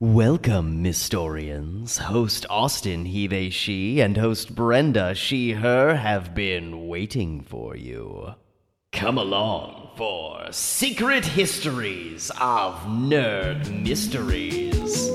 Welcome, Mystorians. Host Austin, he, they, she, and host Brenda, she, her, have been waiting for you. Come along for Secret Histories of Nerd Mysteries.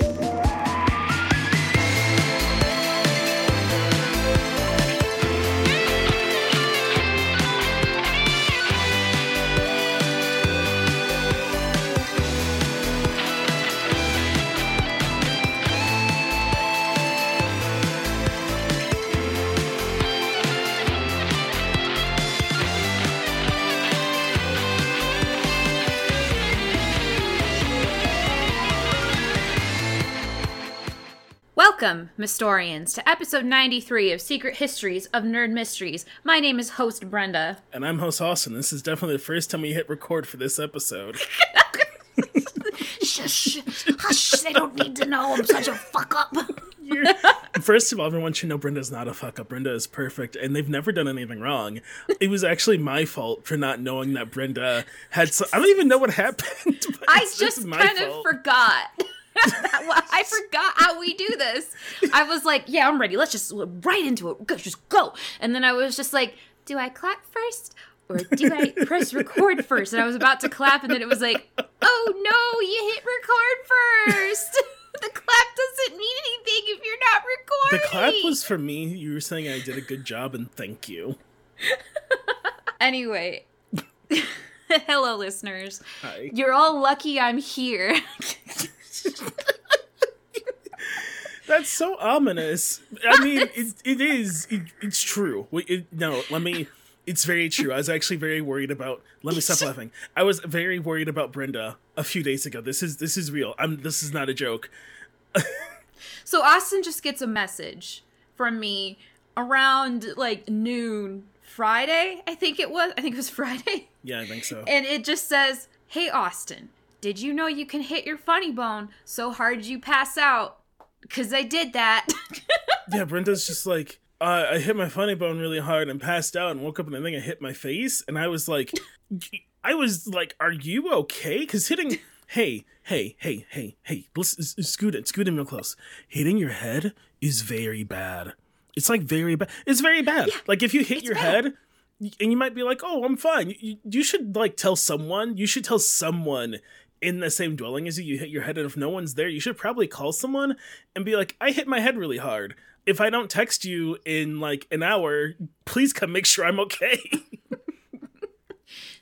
Welcome, Mystorians, to episode 93 of Secret Histories of Nerd Mysteries. My name is host Brenda. And I'm host Austin. This is definitely the first time we hit record for this episode. Shush. Hush, they don't need to know I'm such a fuck-up. First of all, everyone should know Brenda's not a fuck-up. Brenda is perfect, and they've never done anything wrong. It was actually my fault for not knowing that Brenda had I don't even know what happened. I just kind of forgot. I forgot how we do this. I was like, yeah, I'm ready. Let's just right into it. Just go. And then I was just like, do I clap first or do I press record first? And I was about to clap, and then it was like, oh, no, you hit record first. The clap doesn't mean anything if you're not recording. The clap was for me. You were saying I did a good job, and thank you. Anyway. Hello, listeners. Hi. You're all lucky I'm here. That's so ominous. I mean, it is. It's true. It's very true. I was actually very worried about. Let me stop laughing. I was very worried about Brenda a few days ago. This is real. This is not a joke. So Austin just gets a message from me around like noon Friday. I think it was Friday. Yeah, I think so. And it just says, "Hey, Austin. Did you know you can hit your funny bone so hard you pass out? Because I did that." Yeah, Brenda's just like, I hit my funny bone really hard and passed out and woke up and I think I hit my face. And I was like, are you okay? Because hitting, hey, let's scoot in real close. Hitting your head is very bad. It's like very bad. It's very bad. Yeah, like if you hit your head. And you might be like, oh, I'm fine. You should like tell someone. You should tell someone in the same dwelling as you hit your head. And if no one's there, you should probably call someone and be like, I hit my head really hard. If I don't text you in like an hour, please come make sure I'm okay.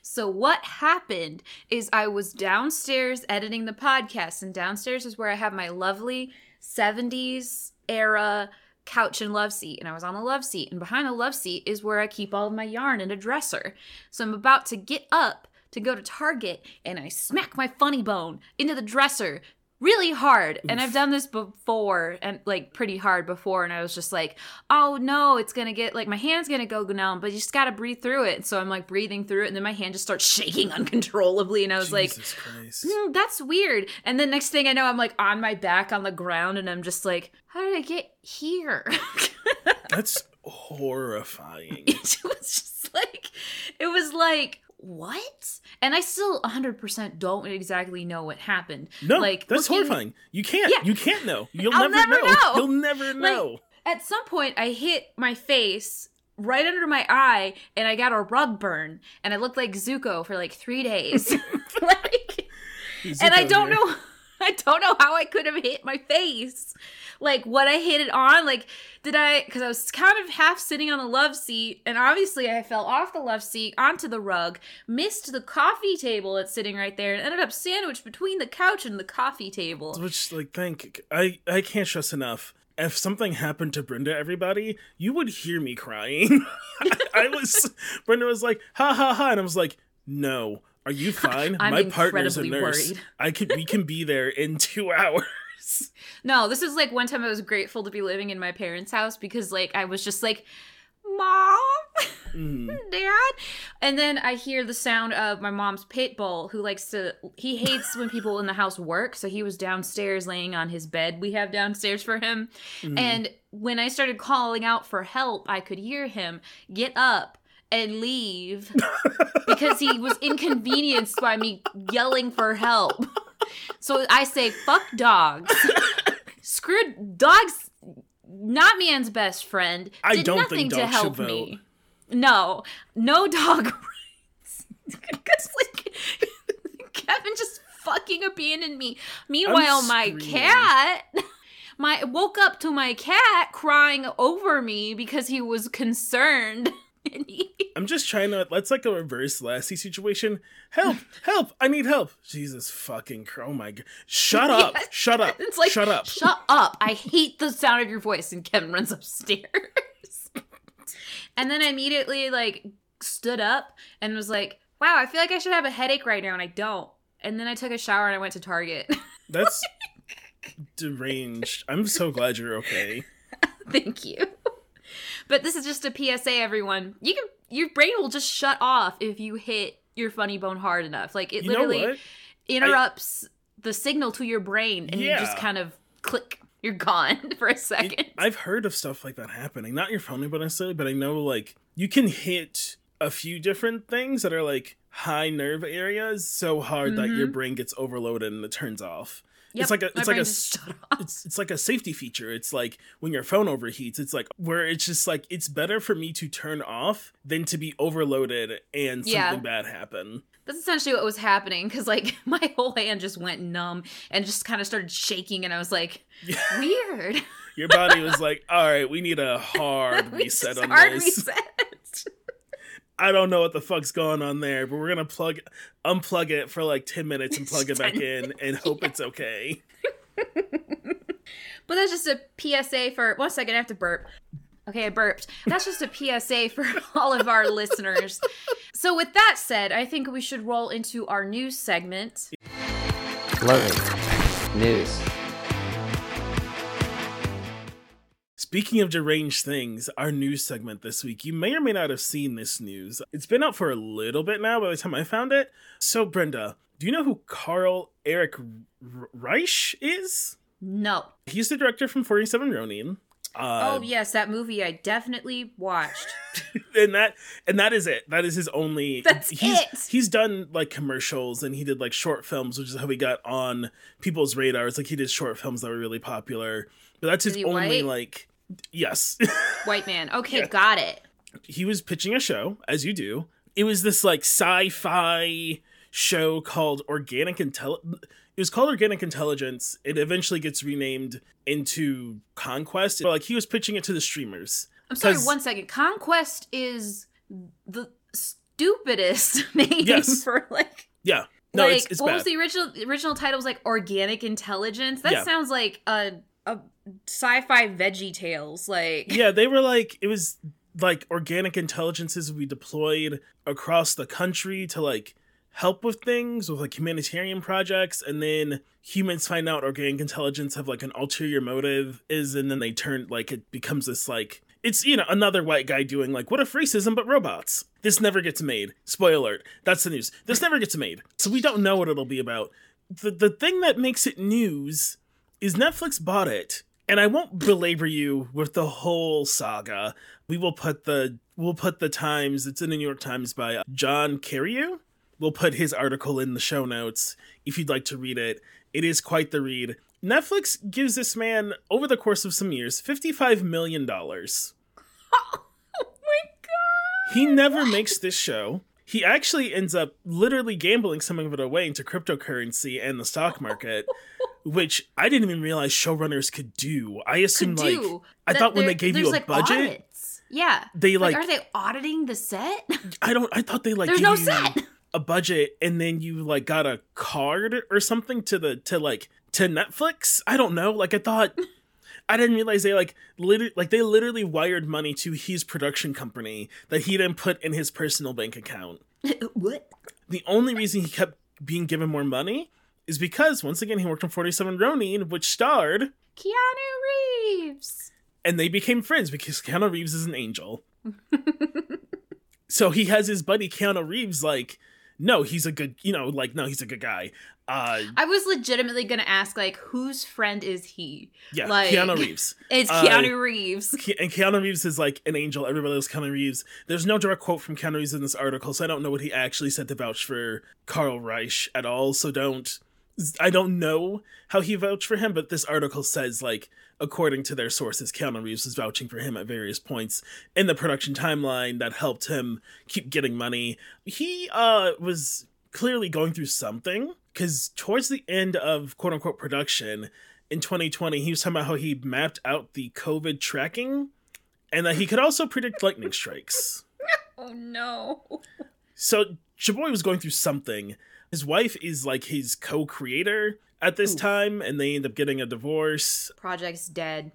So what happened is I was downstairs editing the podcast. And downstairs is where I have my lovely 70s era couch and love seat, and I was on the love seat, and behind the love seat is where I keep all of my yarn in a dresser. So I'm about to get up to go to Target, and I smack my funny bone into the dresser really hard. Oof. And I've done this before, and like pretty hard before, and I was just like, oh no, it's gonna get like my hand's gonna go numb, but you just gotta breathe through it. And so I'm like breathing through it, and then my hand just starts shaking uncontrollably, and I was Jesus like Christ. That's weird. And then next thing I know, I'm like on my back on the ground, and I'm just like, how did I get here? That's horrifying. It was like what? And I still 100% don't exactly know what happened. No, like, that's horrifying. You can't. Yeah. You can't know. I'll never know. You'll never know. Like, at some point, I hit my face right under my eye, and I got a rug burn, and I looked like Zuko for like 3 days. Like, and I don't know. I don't know how I could have hit my face. Like, what I hit it on. Like, because I was kind of half sitting on the love seat, and obviously I fell off the love seat onto the rug, missed the coffee table that's sitting right there, and ended up sandwiched between the couch and the coffee table. Which, like, I can't stress enough. If something happened to Brenda, everybody, you would hear me crying. Brenda was like, ha ha ha, and I was like, no. Are you fine? My partner's a nurse. Worried. We can be there in 2 hours. No, this is like one time I was grateful to be living in my parents' house because like I was just like, Mom, Dad. And then I hear the sound of my mom's pit bull who he hates when people in the house work. So he was downstairs laying on his bed we have downstairs for him. Mm. And when I started calling out for help, I could hear him get up and leave because he was inconvenienced by me yelling for help. So I say, fuck dogs. screwed dogs. Not man's best friend. I did don't nothing think dogs to help should me. Vote. No dog rights. Because like Kevin just fucking abandoned me. Meanwhile, I woke up to my cat crying over me because he was concerned. I'm just trying to. That's like a reverse Lassie situation. Help! Help! I need help! Jesus fucking Christ! Oh my God! Shut up! Yes. Shut up! It's like, shut up! Shut up! I hate the sound of your voice. And Kevin runs upstairs, and then I immediately like stood up and was like, "Wow, I feel like I should have a headache right now, and I don't." And then I took a shower and I went to Target. That's deranged. I'm so glad you're okay. Thank you. But this is just a PSA, everyone. Your brain will just shut off if you hit your funny bone hard enough. Like, it literally interrupts the signal to your brain, and you just kind of click. You're gone for a second. I've heard of stuff like that happening. Not your funny bone necessarily, but I know, like, you can hit a few different things that are, like, high nerve areas so hard that your brain gets overloaded and it turns off. Yep, it's like a safety feature. It's like when your phone overheats, it's like where it's just like, it's better for me to turn off than to be overloaded and something bad happen. That's essentially what was happening. 'Cause like my whole hand just went numb and just kind of started shaking. And I was like, weird. Your body was like, all right, we need a hard reset on this. Hard reset. I don't know what the fuck's going on there, but we're going to unplug it for like 10 minutes and plug it back in and hope it's okay. But that's just a PSA for... One second, I have to burp. Okay, I burped. That's just a PSA for all of our listeners. So with that said, I think we should roll into our news segment. Loading. News. Speaking of deranged things, our news segment this week, you may or may not have seen this news. It's been out for a little bit now by the time I found it. So, Brenda, do you know who Carl Eric Reich is? No. He's the director from 47 Ronin. Oh, yes, that movie I definitely watched. and that is it. That is his only... He's done, like, commercials, and he did, like, short films, which is how he got on people's radars. Like, he did short films that were really popular. But that's his only, like... Yes. White man. Okay, yeah. Got it. He was pitching a show, as you do. It was this like sci-fi show called It was called Organic Intelligence. It eventually gets renamed into Conquest. But, like, he was pitching it to the streamers. I'm sorry, one second. Conquest is the stupidest name for like... Yeah. No, like, it's what was the original title? Was like Organic Intelligence? That sounds like a sci-fi veggie tales, like they were like, it was like organic intelligences would be deployed across the country to like help with things with like humanitarian projects, and then humans find out organic intelligence have like an ulterior motive and then they turn, like, it becomes this like, it's, you know, another white guy doing like, what if racism but robots? This never gets made. Spoiler alert, that's the news. This never gets made, so we don't know what it'll be about. The thing that makes it news is Netflix bought it, and I won't belabor you with the whole saga. We will put the Times, it's in the New York Times by John Carreyrou. We'll put his article in the show notes if you'd like to read it. It is quite the read. Netflix gives this man, over the course of some years, $55 million. Oh my God! He never makes this show. He actually ends up literally gambling some of it away into cryptocurrency and the stock market, which I didn't even realize showrunners could do. I assumed, like, I thought when they gave you a budget, audits. Yeah, they like, are they auditing the set? I thought they like, there's no set, a budget, and then you like got a card or something to Netflix. I don't know. Like, I thought. I didn't realize they they literally wired money to his production company that he then put in his personal bank account. What? The only reason he kept being given more money is because, once again, he worked on 47 Ronin, which starred... Keanu Reeves! And they became friends because Keanu Reeves is an angel. So he has his buddy Keanu Reeves, like... No, he's a good guy. I was legitimately going to ask, like, whose friend is he? Yeah, like, Keanu Reeves. It's Keanu Reeves. And Keanu Reeves is, like, an angel. Everybody loves Keanu Reeves. There's no direct quote from Keanu Reeves in this article, so I don't know what he actually said to vouch for Carl Reich at all, so don't I don't know how he vouched for him, but this article says, like, according to their sources, Keanu Reeves was vouching for him at various points in the production timeline that helped him keep getting money. He was clearly going through something, because towards the end of quote-unquote production in 2020, he was talking about how he mapped out the COVID tracking and that he could also predict lightning strikes. Oh, no. So Chaboy was going through something. His wife is like his co-creator at this time, and they end up getting a divorce. Project's dead.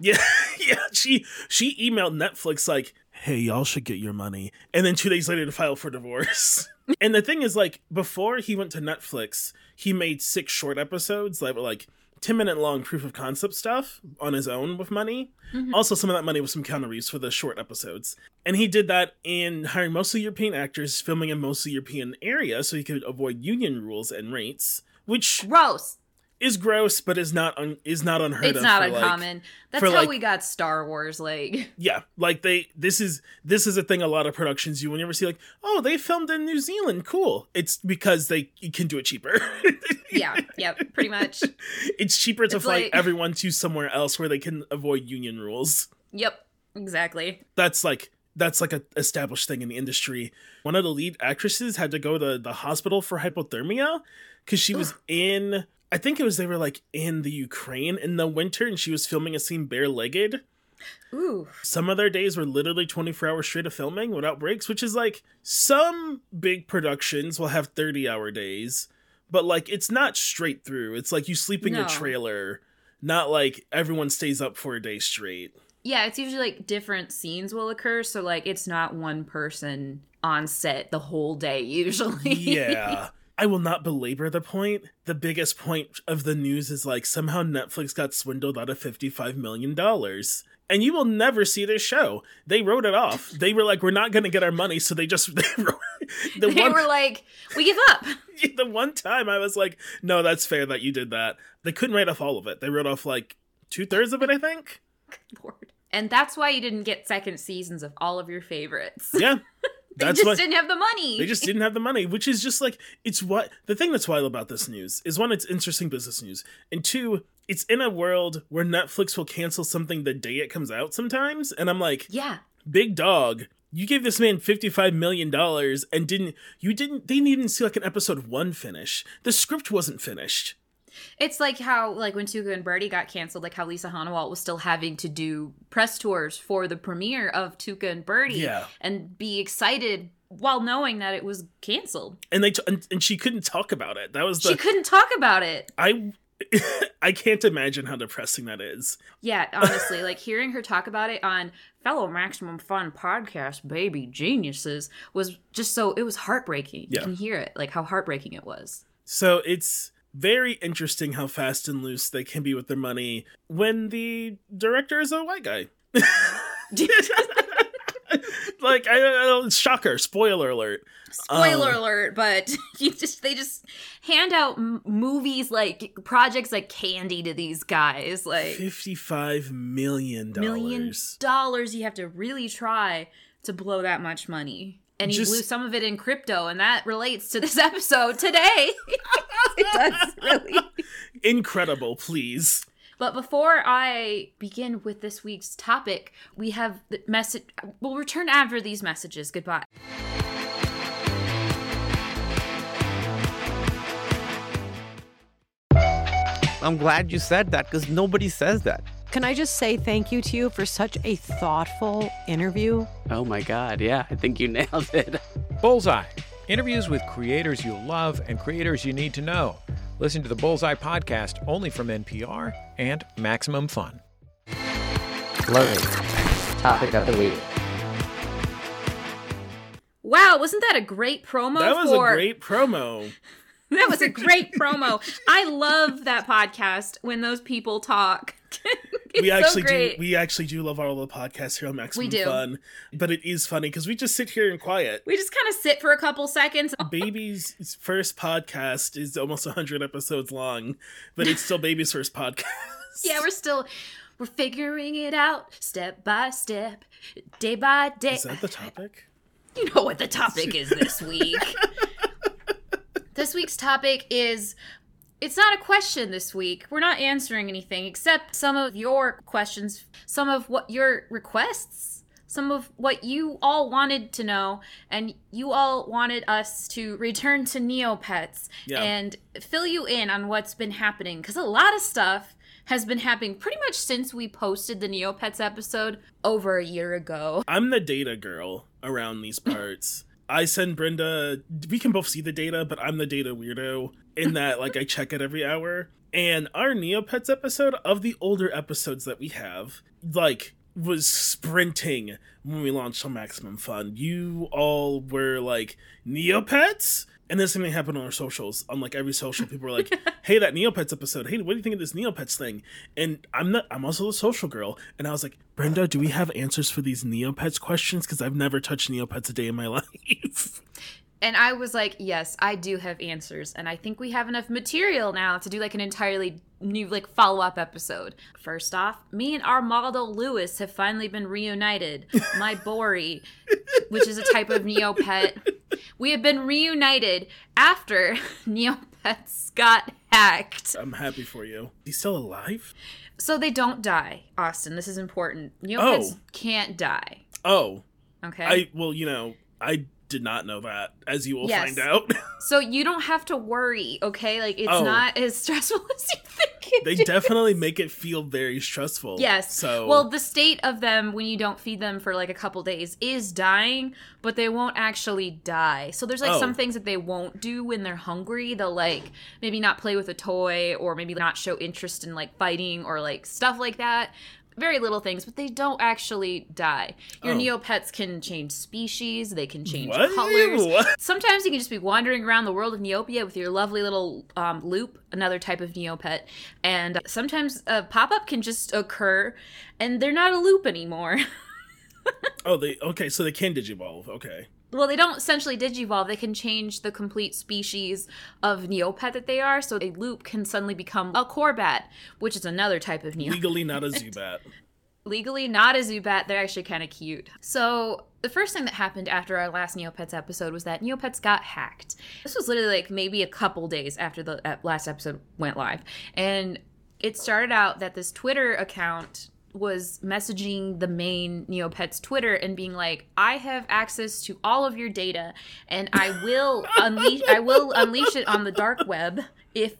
Yeah, yeah. She emailed Netflix like, hey, y'all should get your money. And then 2 days later to file for divorce. And the thing is, like, before he went to Netflix, he made 6 short episodes that were like 10-minute long proof of concept stuff on his own with money. Mm-hmm. Also, some of that money was from Keanu Reeves for the short episodes. And he did that in hiring mostly European actors, filming in mostly European areas so he could avoid union rules and rates, which is gross, but is not unheard of. It's not uncommon. That's how we got Star Wars. Like, yeah, like this is a thing. A lot of productions you will never see. Like, oh, they filmed in New Zealand. Cool. It's because they can do it cheaper. yeah, pretty much. It's cheaper to fly everyone to somewhere else where they can avoid union rules. Yep, exactly. That's like an established thing in the industry. One of the lead actresses had to go to the hospital for hypothermia because she was in, I think it was, they were like in the Ukraine in the winter and she was filming a scene bare-legged. Ooh. Some of their days were literally 24 hours straight of filming without breaks, which is like, some big productions will have 30-hour days, but like it's not straight through. It's like you sleep in your trailer, not like everyone stays up for a day straight. Yeah, it's usually like different scenes will occur, so like it's not one person on set the whole day usually. Yeah. I will not belabor the point. The biggest point of the news is like somehow Netflix got swindled out of $55 million. And you will never see this show. They wrote it off. They were like, we're not going to get our money. So they were like, we give up. The one time I was like, no, that's fair that you did that. They couldn't write off all of it. They wrote off like 2/3 of it, I think. Good Lord. And that's why you didn't get second seasons of all of your favorites. Yeah. They just didn't have the money. They just didn't have the money, which is just like, it's what the thing that's wild about this news is, one, it's interesting business news. And two, it's in a world where Netflix will cancel something the day it comes out sometimes. And I'm like, yeah, big dog, you gave this man $55 million and they didn't even see like an episode 1 finish. The script wasn't finished. It's like how, like when Tuca and Birdie got canceled, like how Lisa Hannawalt was still having to do press tours for the premiere of Tuca and Birdie and be excited while knowing that it was canceled. And and she couldn't talk about it. She couldn't talk about it. I can't imagine how depressing that is. Yeah, honestly, like hearing her talk about it on fellow Maximum Fun podcast, Baby Geniuses, was just so, it was heartbreaking. Yeah. You can hear it, like how heartbreaking it was. So it's very interesting how fast and loose they can be with their money when the director is a white guy. Like, I shocker, spoiler alert. Spoiler alert, but they just hand out movies, like, projects like candy to these guys. Like $55 million. $1 million, you have to really try to blow that much money. And he blew some of it in crypto, and that relates to this episode today. It does, really. Incredible, please. But before I begin with this week's topic, we have the message. We'll return after these messages. Goodbye. I'm glad you said that, because nobody says that. Can I just say thank you to you for such a thoughtful interview? Oh my God, yeah, I think you nailed it. Bullseye. Interviews with creators you love and creators you need to know. Listen to the Bullseye podcast only from NPR and Maximum Fun. Loading. Topic of the week. Wow, wasn't that a great promo? A great promo. That was a great promo. I love that podcast when those people talk. We actually do love all the podcasts here on Maximum Fun, but it is funny because we just sit here in quiet. We just kind of sit for a couple seconds. Baby's first podcast is almost 100 episodes long, but it's still Baby's first podcast. Yeah, we're figuring it out step by step, day by day. Is that the topic? You know what the topic is this week. This week's topic is... It's not a question this week. We're not answering anything except some of your questions, some of what your requests, some of what you all wanted to know, and you all wanted us to return to Neopets and fill you in on what's been happening, because a lot of stuff has been happening pretty much since we posted the Neopets episode over a year ago. I'm the data girl around these parts. I send Brenda, we can both see the data, but I'm the data weirdo in that, like, I check it every hour. And our Neopets episode, of the older episodes that we have, like, was sprinting when we launched on Maximum Fun. You all were like, Neopets? And this thing happened on our socials. On, like, every social, people were like, hey, that Neopets episode. Hey, what do you think of this Neopets thing? And I'm also the social girl. And I was like, Brenda, do we have answers for these Neopets questions? Because I've never touched Neopets a day in my life. And I was like, yes, I do have answers. And I think we have enough material now to do, like, an entirely new, like, follow-up episode. First off, me and Armaldo Lewis have finally been reunited. My Bori, which is a type of Neopet. We have been reunited after Neopets got hacked. I'm happy for you. He's still alive? So they don't die, Austin. This is important. Neopets can't die. Oh. Okay. Well, you know, I did not know that, as you will find out. So you don't have to worry, okay? Like, it's not as stressful as you think it is. They definitely make it feel very stressful. Yes. So, well, the state of them when you don't feed them for, like, a couple days is dying, but they won't actually die. So there's, like, some things that they won't do when they're hungry. They'll, like, maybe not play with a toy, or maybe not show interest in, like, fighting or, like, stuff like that. Very little things, but they don't actually die. Your Neopets can change species. They can change colors. What? Sometimes you can just be wandering around the world of Neopia with your lovely little loop, another type of Neopet. And sometimes a pop-up can just occur, and they're not a loop anymore. So they can digivolve. Okay. Well, they don't essentially digivolve. They can change the complete species of Neopet that they are. So a loop can suddenly become a Korbat, which is another type of Neopet. Legally not a Zubat. Legally not a Zubat. They're actually kind of cute. So the first thing that happened after our last Neopets episode was that Neopets got hacked. This was literally like maybe a couple days after the last episode went live. And it started out that this Twitter account was messaging the main Neopets Twitter and being like, I have access to all of your data, and I will unleash it on the dark web if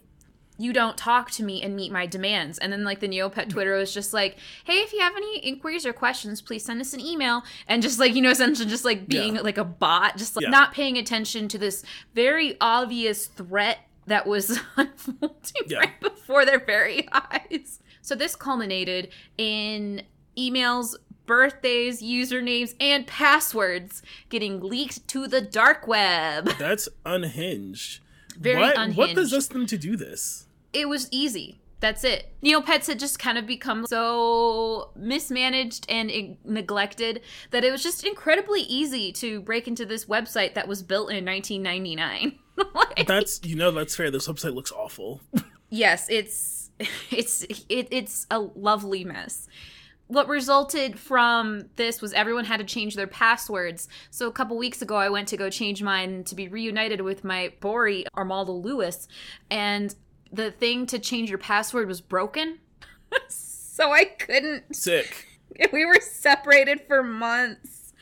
you don't talk to me and meet my demands. And then, like, the Neopet Twitter was just like, hey, if you have any inquiries or questions, please send us an email. And just, like, you know, essentially just, like, being like a bot, just, like, not paying attention to this very obvious threat that was unfolding right before their very eyes. So this culminated in emails, birthdays, usernames, and passwords getting leaked to the dark web. That's unhinged. Very unhinged. What possessed them to do this? It was easy. That's it. Neopets had just kind of become so mismanaged and neglected that it was just incredibly easy to break into this website that was built in 1999. That's fair. This website looks awful. Yes, it's a lovely mess. What resulted from this was everyone had to change their passwords. So a couple weeks ago, I went to go change mine to be reunited with my Bori, Armaldo Lewis, and the thing to change your password was broken. So I couldn't. Sick. We were separated for months.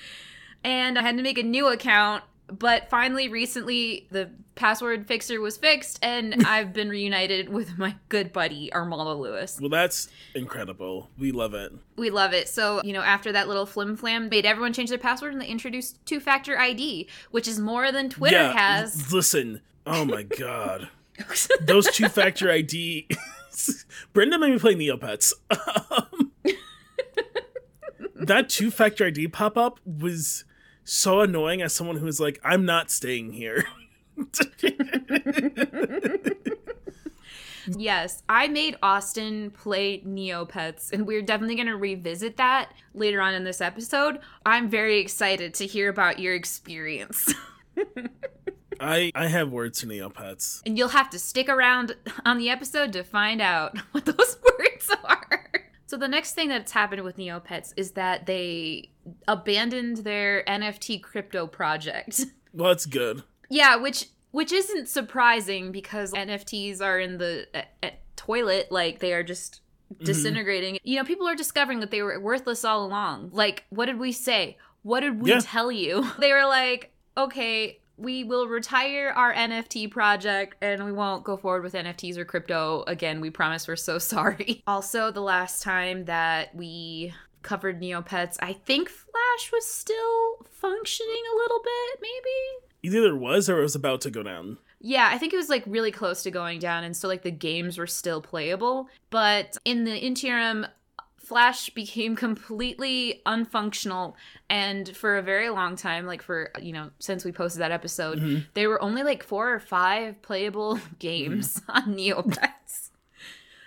And I had to make a new account. But finally, recently, the password fixer was fixed, and I've been reunited with my good buddy, Armaldo Lewis. Well, that's incredible. We love it. We love it. So, you know, after that little flim-flam, made everyone change their password, and they introduced two-factor ID, which is more than Twitter has. Listen. Oh, my God. Those two-factor ID. Brenda made me play Neopets. That two-factor ID pop-up was... so annoying as someone who's like, I'm not staying here. Yes, I made Austin play Neopets, and we're definitely going to revisit that later on in this episode. I'm very excited to hear about your experience. I have words for Neopets. And you'll have to stick around on the episode to find out what those words are. So the next thing that's happened with Neopets is that they abandoned their NFT crypto project. Well, that's good. Yeah, which Which isn't surprising because NFTs are in the toilet. Like, they are just disintegrating. Mm-hmm. You know, people are discovering that they were worthless all along. Like, what did we say? What did we tell you? They were like, okay, we will retire our NFT project and we won't go forward with NFTs or crypto again. We promise, we're so sorry. Also, the last time that we covered Neopets, I think Flash was still functioning a little bit, maybe? Either it was or it was about to go down. Yeah, I think it was like really close to going down, and so like the games were still playable. But in the interim, Flash became completely unfunctional, and for a very long time, like for, you know, since we posted that episode, there were only like 4 or 5 playable games on Neopets.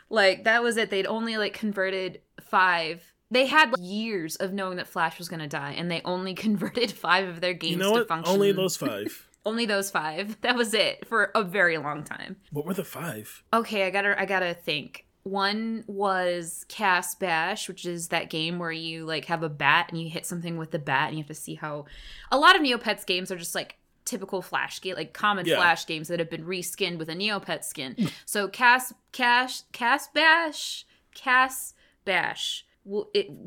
Like, that was it. They'd only like converted 5. They had like years of knowing that Flash was going to die, and they only converted 5 of their games to function. Only those 5. Only those 5. That was it for a very long time. What were the 5? Okay, I gotta think. One was Cast Bash, which is that game where you like have a bat and you hit something with the bat and you have to see how... A lot of Neopets games are just like typical Flash game, like common Flash games that have been reskinned with a Neopet skin. So Cast Bash.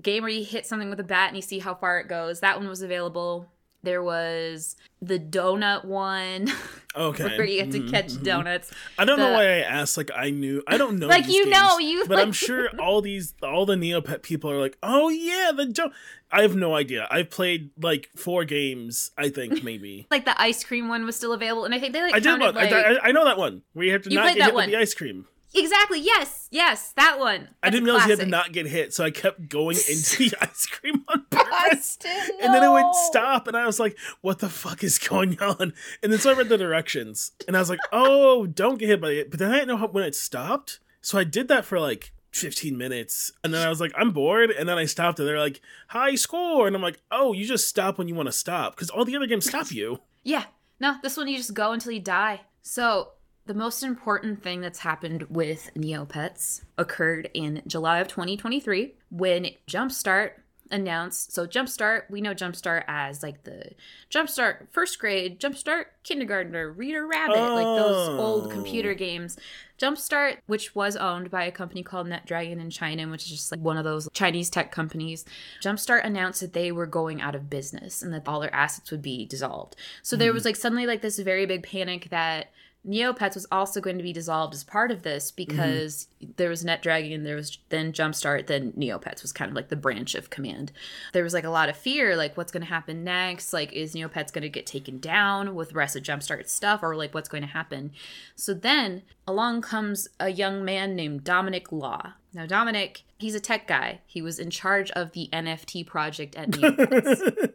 Game where you hit something with a bat and you see how far it goes. That one was available. There was the donut one. Okay. Where you have to catch donuts. I don't know why I asked. Like, I knew. I don't know. Like, these games, know. You, but like... I'm sure all the Neopet people are like, oh, yeah, the donut. I have no idea. I've played like 4 games, I think, maybe. Like, the ice cream one was still available. And I think they like counted, like... I know that one. Where you have to not get hit with the ice cream. Exactly. Yes, that one. That's I didn't realize you had to not get hit, so I kept going into the ice cream on purpose, and then it would stop, and I was like, "What the fuck is going on?" And then so I read the directions, and I was like, "Oh, don't get hit by it." But then I didn't know when it stopped, so I did that for like 15 minutes, and then I was like, "I'm bored," and then I stopped, and they're like, "High score," and I'm like, "Oh, you just stop when you want to stop because all the other games stop you." Yeah. No, this one you just go until you die. So. The most important thing that's happened with Neopets occurred in July of 2023 when Jumpstart announced. So Jumpstart, we know Jumpstart as like the Jumpstart first grade, Jumpstart kindergartner, Reader Rabbit, like those old computer games. Jumpstart, which was owned by a company called NetDragon in China, which is just like one of those Chinese tech companies. Jumpstart announced that they were going out of business and that all their assets would be dissolved. So there was like suddenly like this very big panic that Neopets was also going to be dissolved as part of this because there was NetDragon, there was then Jumpstart, then Neopets was kind of like the branch of command. There was like a lot of fear, like what's going to happen next? Like, is Neopets going to get taken down with the rest of Jumpstart stuff, or like what's going to happen? So then along comes a young man named Dominic Law. Now Dominic, he's a tech guy. He was in charge of the NFT project at Neopets.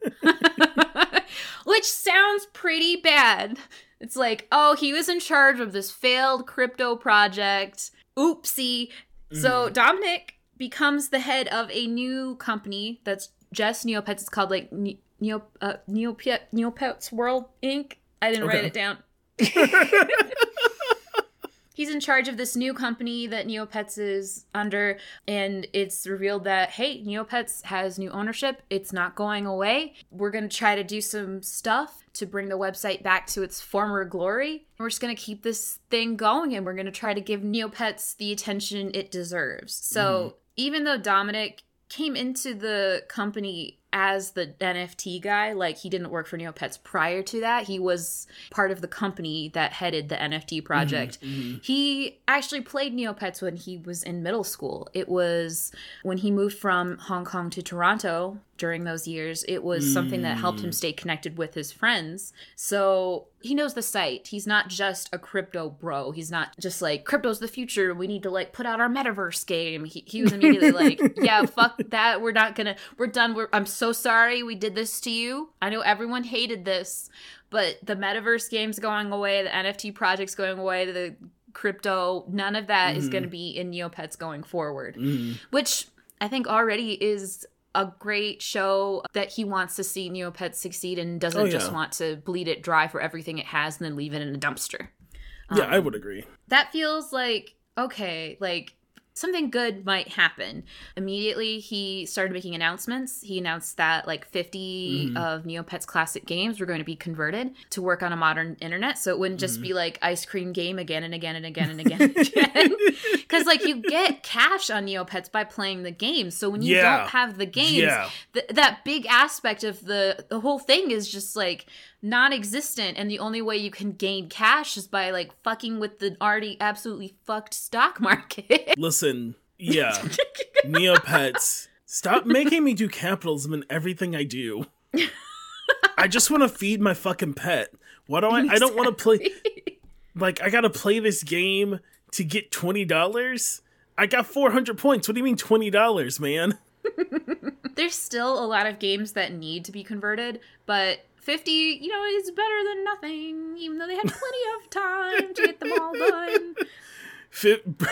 Which sounds pretty bad. It's like, oh, he was in charge of this failed crypto project. Oopsie. So Dominic becomes the head of a new company that's just Neopets. It's called like Neopets World, Inc. I didn't write it down. He's in charge of this new company that Neopets is under, and it's revealed that, hey, Neopets has new ownership. It's not going away. We're going to try to do some stuff to bring the website back to its former glory. We're just going to keep this thing going, and we're going to try to give Neopets the attention it deserves. So even though Dominic came into the company as the NFT guy, like he didn't work for Neopets prior to that. He was part of the company that headed the NFT project. He actually played Neopets when he was in middle school. It was when he moved from Hong Kong to Toronto during those years. It was something that helped him stay connected with his friends. So he knows the site. He's not just a crypto bro. He's not just like, crypto's the future. We need to like put out our metaverse game. He was immediately like, yeah, fuck that. We're not gonna, we're done. I'm so sorry we did this to you. I know everyone hated this, but the metaverse game's going away. The NFT project's going away. The crypto, none of that is going to be in Neopets going forward, which I think already is a great show that he wants to see Neopets succeed and doesn't just want to bleed it dry for everything it has and then leave it in a dumpster. Yeah, I would agree. That feels like, okay, like something good might happen. Immediately, he started making announcements. He announced that like 50 of Neopets classic games were going to be converted to work on a modern internet. So it wouldn't just be like ice cream game again and again and again and again and again. Because like you get cash on Neopets by playing the game. So when you don't have the games, that big aspect of the whole thing is just like non-existent, and the only way you can gain cash is by like fucking with the already absolutely fucked stock market. Listen, Neopets, stop making me do capitalism in everything I do. I just want to feed my fucking pet. Why do I? Exactly. I don't want to play. Like, I gotta play this game to get $20. I got 400 points. What do you mean $20, man? There's still a lot of games that need to be converted, but 50, you know, is better than nothing, even though they had plenty of time to get them all done.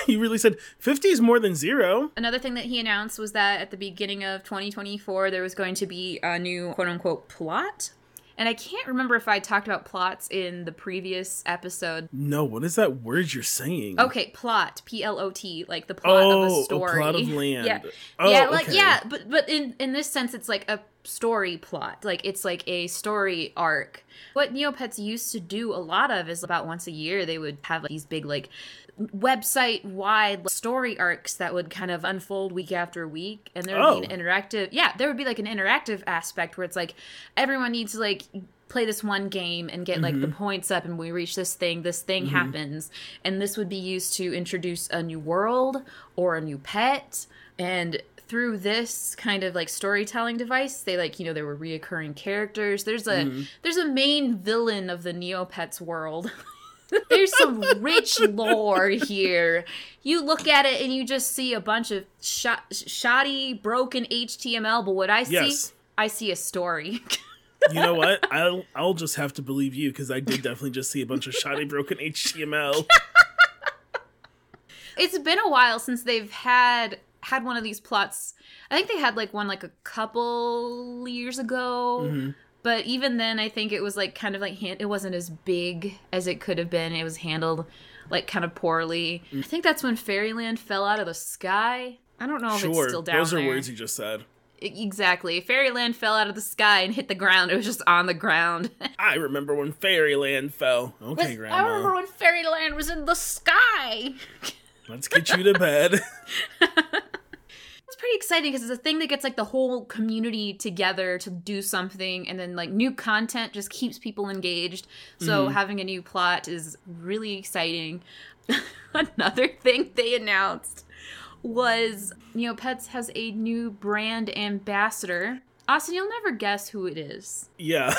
He really said 50 is more than zero. Another thing that he announced was that at the beginning of 2024, there was going to be a new quote-unquote plot. And I can't remember if I talked about plots in the previous episode. No, what is that word you're saying? Okay, plot, P-L-O-T, like the plot of a story. Oh, plot of land. Yeah, oh, yeah, like, okay. Yeah, but in this sense, it's like a story plot. Like, it's like a story arc. What Neopets used to do a lot of is about once a year, they would have like these big, like, website-wide story arcs that would kind of unfold week after week, and there would be an interactive aspect where it's like everyone needs to like play this one game and get like the points up, and when we reach this thing happens, and this would be used to introduce a new world or a new pet. And through this kind of like storytelling device, they like, you know, there were reoccurring characters. There's a main villain of the Neopets world. There's some rich lore here. You look at it and you just see a bunch of shoddy, broken HTML. But what I see, I see a story. You know what? I'll just have to believe you, because I did definitely just see a bunch of shoddy, broken HTML. It's been a while since they've had one of these plots. I think they had like one like a couple years ago. Mm-hmm. But even then, I think it was like kind of like it wasn't as big as it could have been. It was handled like kind of poorly. I think that's when Fairyland fell out of the sky. I don't know if it's still down there. Those are words you just said. Exactly. Fairyland fell out of the sky and hit the ground. It was just on the ground. I remember when Fairyland fell. Okay, Grandma. I remember when Fairyland was in the sky. Let's get you to bed. It's pretty exciting because it's a thing that gets like the whole community together to do something, and then like new content just keeps people engaged. So having a new plot is really exciting. Another thing they announced was Neopets has a new brand ambassador. Austin, you'll never guess who it is. Yeah.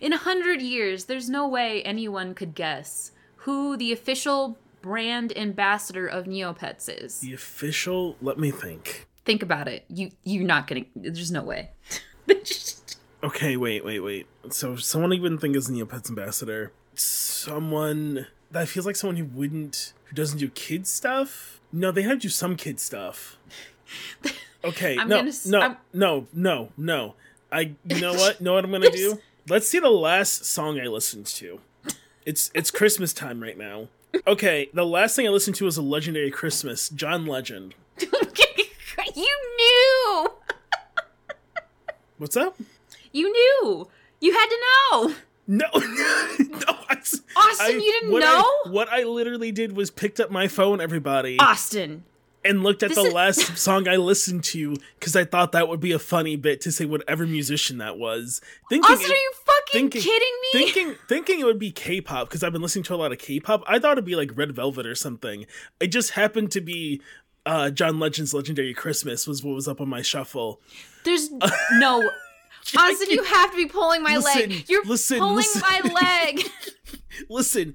In 100 years, there's no way anyone could guess who the official brand ambassador of Neopets is. The official, let me think about it. You're not gonna, there's no way. Okay, wait, so someone I wouldn't think is Neopets ambassador, someone that feels like someone who doesn't do kid stuff. No, they have to do some kid stuff. Okay. No. You know what I'm gonna do? Let's see the last song I listened to. It's Christmas time right now. Okay, the last thing I listened to was a legendary Christmas, John Legend. You knew! What's up? You knew! You had to know! No! No, Austin, you didn't know? What I literally did was picked up my phone, everybody. Austin! And looked at last song I listened to, because I thought that would be a funny bit to say whatever musician that was. Austin, are you kidding me? Thinking it would be K-pop, because I've been listening to a lot of K-pop. I thought it'd be like Red Velvet or something. It just happened to be John Legend's Legendary Christmas was what was up on my shuffle. There's no... Austin, you have to be pulling my leg. My leg. Listen,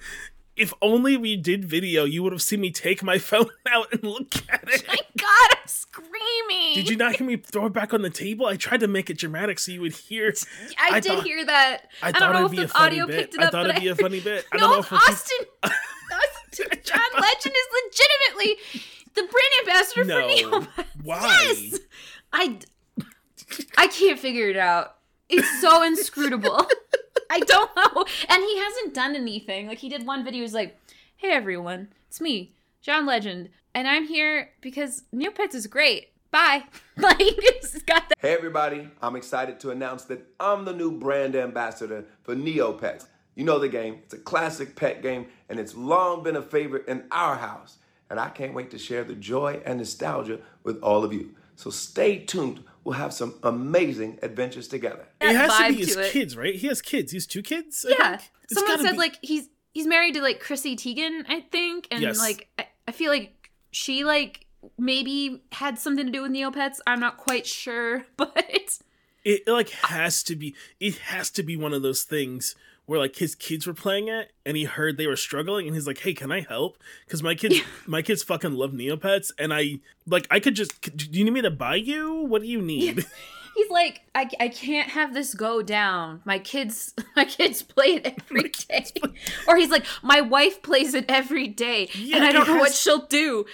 if only we did video, you would have seen me take my phone out and look at it. My God, I'm screaming. Did you not hear me throw it back on the table? I tried to make it dramatic so you would hear. I did hear that. I don't know if the audio picked it up. I thought it'd be a funny bit. I don't know if Austin. John Legend is legitimately the brand ambassador for Neopets. Why? Yes. I can't figure it out. It's so inscrutable. I don't know. And he hasn't done anything. Like, he did one video. He was like, hey, everyone, it's me, John Legend. and I'm here because Neopets is great. Bye. Like, it's got that. Hey, everybody. I'm excited to announce that I'm the new brand ambassador for Neopets. You know the game. It's a classic pet game, and it's long been a favorite in our house. And I can't wait to share the joy and nostalgia with all of you. So stay tuned. We'll have some amazing adventures together. It has to be his kids, right? He has kids. He has two kids? Yeah. Someone said, like, he's married to, like, Chrissy Teigen, I think. And, like, I feel like she, like, maybe had something to do with Neopets. I'm not quite sure, but... It, like, has to be... It has to be one of those things... where, like, his kids were playing it, and he heard they were struggling, and he's like, hey, can I help? Because my kids fucking love Neopets, and I could just, do you need me to buy you? What do you need? Yeah. He's like, I can't have this go down. My kids play it every day. Or he's like, my wife plays it every day, yeah, and I don't know what she'll do.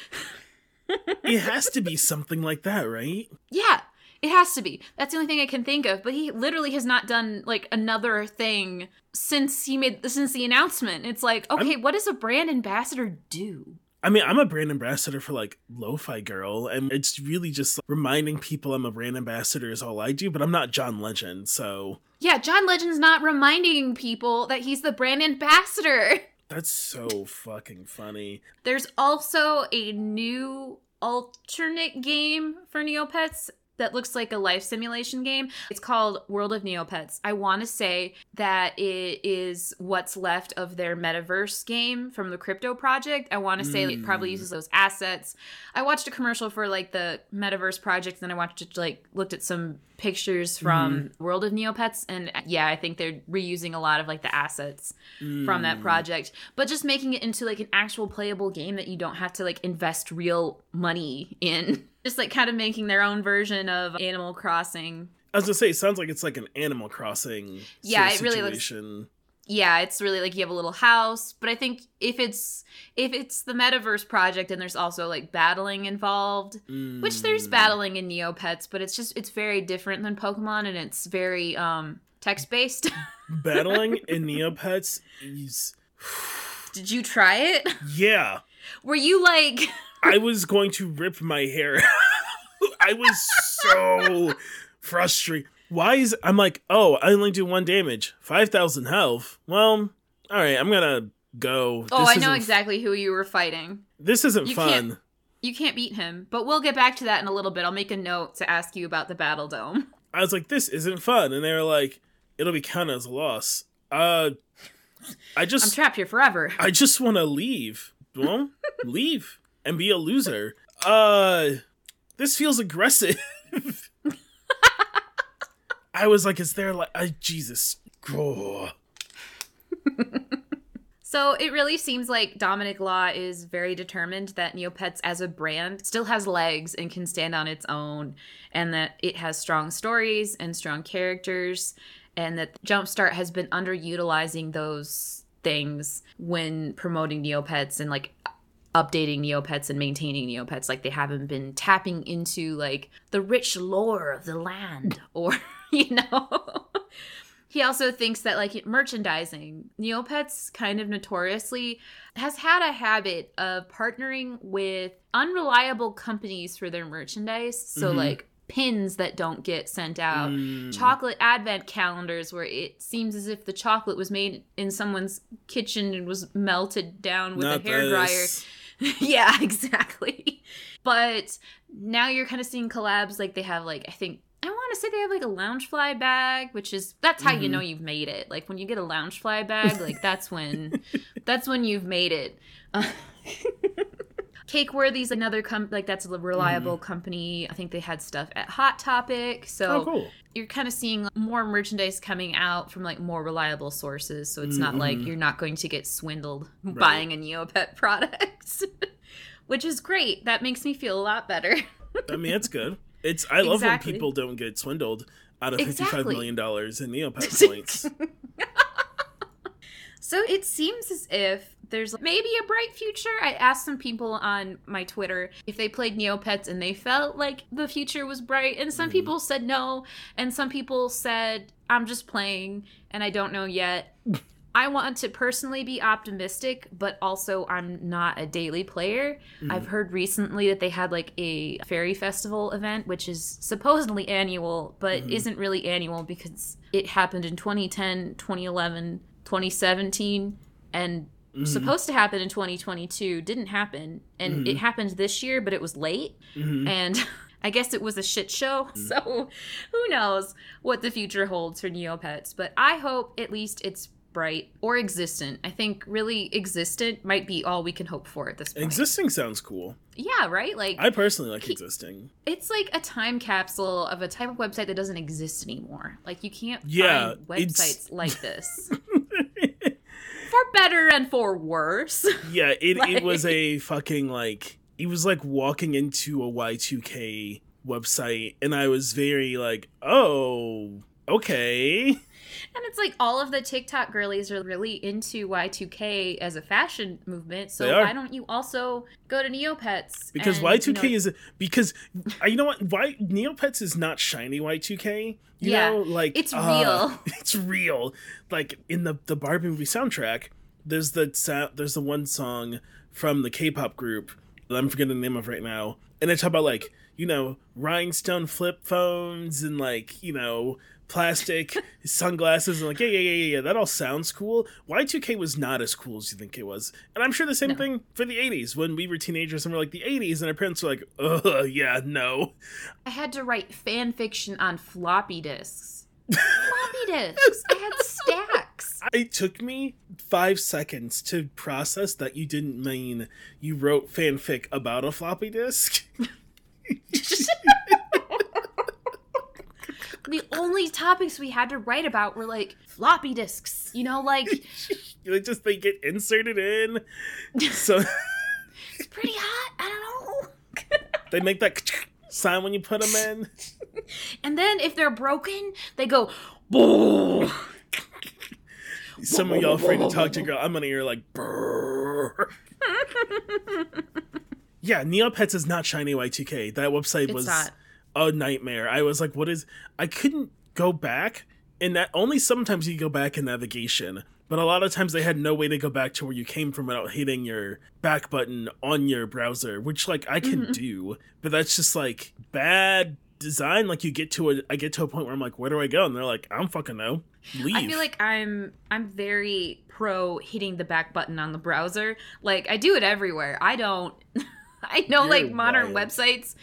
It has to be something like that, right? Yeah. It has to be. That's the only thing I can think of. But he literally has not done, like, another thing since the announcement. It's like, okay, what does a brand ambassador do? I mean, I'm a brand ambassador for, like, Lo-Fi Girl, and it's really just like, reminding people I'm a brand ambassador is all I do, but I'm not John Legend, so... Yeah, John Legend's not reminding people that he's the brand ambassador. That's so fucking funny. There's also a new alternate game for Neopets that looks like a life simulation game. It's called World of Neopets. I want to say that it is what's left of their metaverse game from the crypto project. I want to say it probably uses those assets. I watched a commercial for like the metaverse project, and then I looked at some pictures from World of Neopets, and yeah, I think they're reusing a lot of like the assets from that project, but just making it into like an actual playable game that you don't have to like invest real money in. Just, like, kind of making their own version of Animal Crossing. I was going to say, it sounds like it's, like, an Animal Crossing situation. Yeah, it's really, like, you have a little house. But I think if it's the Metaverse project and there's also, like, battling involved, which there's battling in Neopets, but it's just, it's very different than Pokemon, and it's very text-based. Battling in Neopets is... Did you try it? Yeah. Were you, like... I was going to rip my hair out. I was so frustrated. I'm like, oh, I only do one damage, 5,000 health. Well, all right, I'm going to go. Oh, I know exactly who you were fighting. This isn't fun. You can't beat him, but we'll get back to that in a little bit. I'll make a note to ask you about the Battle Dome. I was like, this isn't fun. And they were like, it'll be counted as a loss. I'm trapped here forever. I just want to leave. Well, leave. And be a loser. This feels aggressive. I was like, is there like, Jesus. Oh. So it really seems like Dominic Law is very determined that Neopets as a brand still has legs and can stand on its own, and that it has strong stories and strong characters, and that Jumpstart has been underutilizing those things when promoting Neopets and like updating Neopets and maintaining Neopets. Like, they haven't been tapping into like the rich lore of the land, or you know. He also thinks that like merchandising, Neopets kind of notoriously has had a habit of partnering with unreliable companies for their merchandise, so like pins that don't get sent out, chocolate advent calendars where it seems as if the chocolate was made in someone's kitchen and was melted down with a hairdryer. Yeah, exactly. But now you're kind of seeing collabs, like they have like, I think, I want to say they have like a Loungefly bag, which is, that's how you know you've made it. Like when you get a Loungefly bag, like that's when you've made it. CakeWorthy's another that's a reliable company. I think they had stuff at Hot Topic. So You're kind of seeing more merchandise coming out from like more reliable sources. So it's not like you're not going to get swindled buying a Neopet product, which is great. That makes me feel a lot better. I mean, it's good. I love when people don't get swindled out of $55 million in Neopet points. So it seems as if there's maybe a bright future. I asked some people on my Twitter if they played Neopets and they felt like the future was bright. And some people said no. And some people said, I'm just playing and I don't know yet. I want to personally be optimistic, but also I'm not a daily player. Mm. I've heard recently that they had like a fairy festival event, which is supposedly annual, but isn't really annual because it happened in 2010, 2011, 2017, and supposed to happen in 2022, didn't happen. And it happened this year, but it was late. And I guess it was a shit show, so who knows what the future holds for Neopets. But I hope at least it's bright or existent. I think really existent might be all we can hope for at this point. Existing sounds cool. Yeah, right? Like I personally like existing. It's like a time capsule of a type of website that doesn't exist anymore. Like you can't find websites like this. For better and for worse. Yeah, it was a fucking like... It was like walking into a Y2k website, and I was very like, oh, okay. And it's like all of the TikTok girlies are really into Y2k as a fashion movement, so why don't you also go to Neopets? Because Y2k is... Because, you know what? Why Neopets is not shiny Y2k. You know, like... It's real. It's real. Like, in the Barbie movie soundtrack, there's the one song from the K-pop group I'm forgetting the name of right now, and they talk about like, you know, rhinestone flip phones and like, you know, plastic sunglasses and like yeah, that all sounds cool. Y2K was not as cool as you think it was, and I'm sure the same thing for the 80s when we were teenagers and we're like the 80s, and our parents were like, oh yeah, no. I had to write fan fiction on floppy disks. I had stacks. It took me 5 seconds to process that you didn't mean you wrote fanfic about a floppy disk. The only topics we had to write about were like floppy disks, you know, like just they get inserted in. So it's pretty hot. I don't know. They make that sign when you put them in. And then if they're broken, they go, "Boo." Some of y'all afraid to talk to your girl. I'm gonna hear like, "Brr." Yeah, Neopets is not shiny Y2K. That website was a nightmare. I was like, I couldn't go back, and that only sometimes you go back in navigation. But a lot of times they had no way to go back to where you came from without hitting your back button on your browser, which like I can do, but that's just like bad design. Like I get to a point where I'm like, where do I go? And they're like, I don't fucking know. Leave. I feel like I'm very pro hitting the back button on the browser. Like I do it everywhere. I know modern websites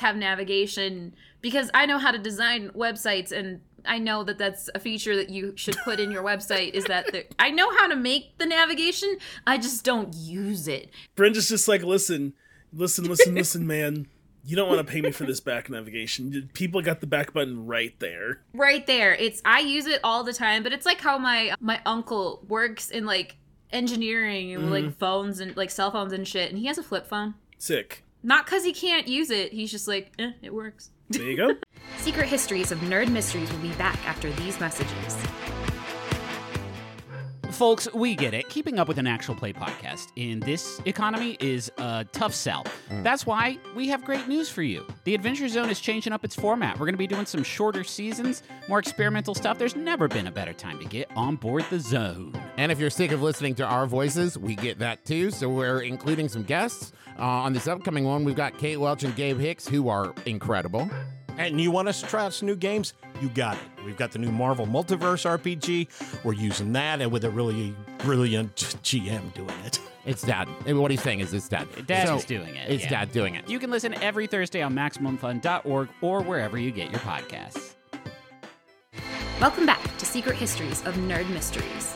have navigation because I know how to design websites, and I know that that's a feature that you should put in your website, is that I know how to make the navigation. I just don't use it. Brenda's just like, listen, man. You don't want to pay me for this back navigation. People got the back button right there. Right there. I use it all the time, but it's like how my uncle works in like engineering and like phones and like cell phones and shit. And he has a flip phone. Sick. Not because he can't use it. He's just like, it works. There you go. Secret Histories of Nerd Mysteries will be back after these messages. Folks, we get it. Keeping up with an actual play podcast in this economy is a tough sell. That's why we have great news for you. The Adventure Zone is changing up its format. We're going to be doing some shorter seasons, more experimental stuff. There's never been a better time to get on board the zone. And if you're sick of listening to our voices, we get that too. So we're including some guests. On this upcoming one, we've got Kate Welch and Gabe Hicks, who are incredible. And you want us to try out some new games? You got it. We've got the new Marvel Multiverse RPG. We're using that, and with a really brilliant GM doing it. It's Dad. And what he's saying is it's Dad. Dad's doing it. It's Dad doing it. You can listen every Thursday on MaximumFun.org or wherever you get your podcasts. Welcome back to Secret Histories of Nerd Mysteries.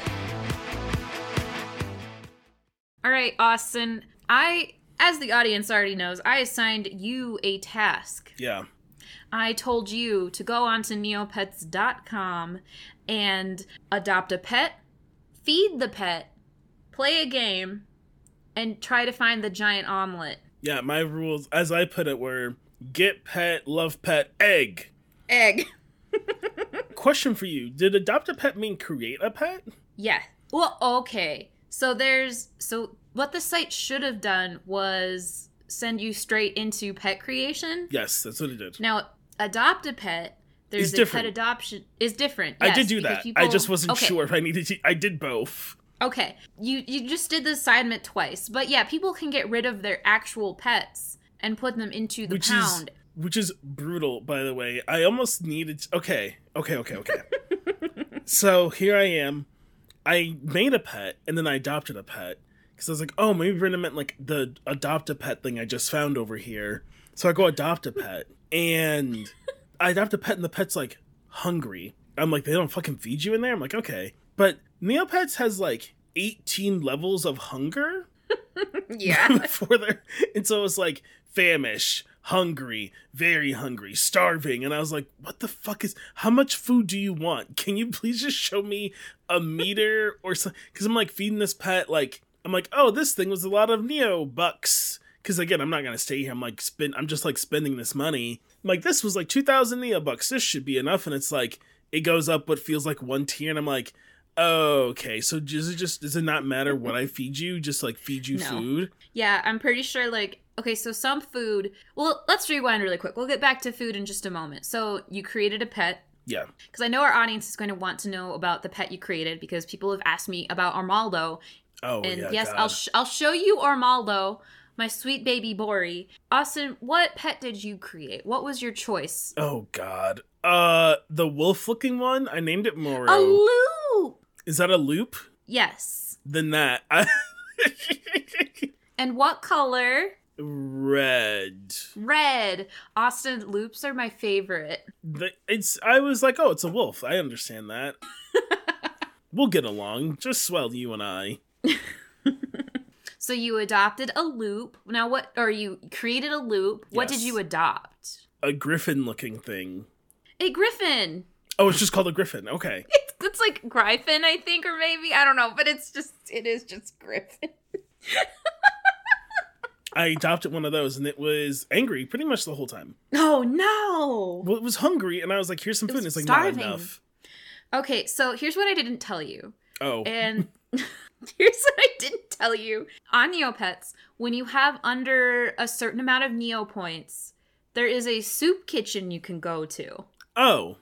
All right, Austin. As the audience already knows, I assigned you a task. Yeah. I told you to go onto neopets.com and adopt a pet, feed the pet, play a game, and try to find the giant omelet. Yeah, my rules, as I put it, were get pet, love pet, egg. Egg. Question for you. Did adopt a pet mean create a pet? Yeah. Well, okay. So what the site should have done was send you straight into pet creation. Yes, that's what it did. Now, adopt a pet There's a different. Pet adoption is different. Yes, I did do that. I just wasn't sure if I needed to. I did both. Okay. You just did the assignment twice. But yeah, people can get rid of their actual pets and put them into the pound. Which is brutal, by the way. I almost needed... Okay. So here I am. I made a pet, and then I adopted a pet. Because I was like, oh, maybe Brenda meant like the adopt-a-pet thing I just found over here. So I go adopt a pet, and... I adopt a pet and the pet's like hungry. I'm like, they don't fucking feed you in there? I'm like, okay. But Neopets has like 18 levels of hunger. Yeah. And so it was like famished, hungry, very hungry, starving. And I was like, what the fuck is, how much food do you want? Can you please just show me a meter or something? Because I'm like feeding this pet, like, I'm like, oh, this thing was a lot of Neo bucks. Because again, I'm not going to stay here. I'm just like spending this money. I'm like, this was like 2,000 Neobucks. This should be enough. And it's like, it goes up what feels like one tier. And I'm like, oh, okay. So does it not matter what I feed you? Just like feed you food? Yeah, I'm pretty sure like, okay, so some food. Well, let's rewind really quick. We'll get back to food in just a moment. So you created a pet. Yeah. Because I know our audience is going to want to know about the pet you created because people have asked me about Armaldo. Oh, and yeah. And yes, God. I'll show you Armaldo. My sweet baby Bori. Austin, what pet did you create? What was your choice? Oh, God. The wolf-looking one? I named it Moro. A loop! Is that a loop? Yes. Then that. And what color? Red. Austin, loops are my favorite. I was like, oh, it's a wolf. I understand that. We'll get along. Just swell, you and I. So you adopted a loop. Now what, or you created a loop. What did you adopt? A griffin-looking thing. A griffin! Oh, it's just called a griffin. Okay. It's like Gryphon, I think, or maybe. I don't know, but it is just Griffin. I adopted one of those, and it was angry pretty much the whole time. Oh, no! Well, it was hungry, and I was like, here's some food, and it's like, starving. Not enough. Okay, so here's what I didn't tell you. Oh. And... Here's what I didn't tell you. On Neopets, when you have under a certain amount of Neo points, there is a soup kitchen you can go to. Oh.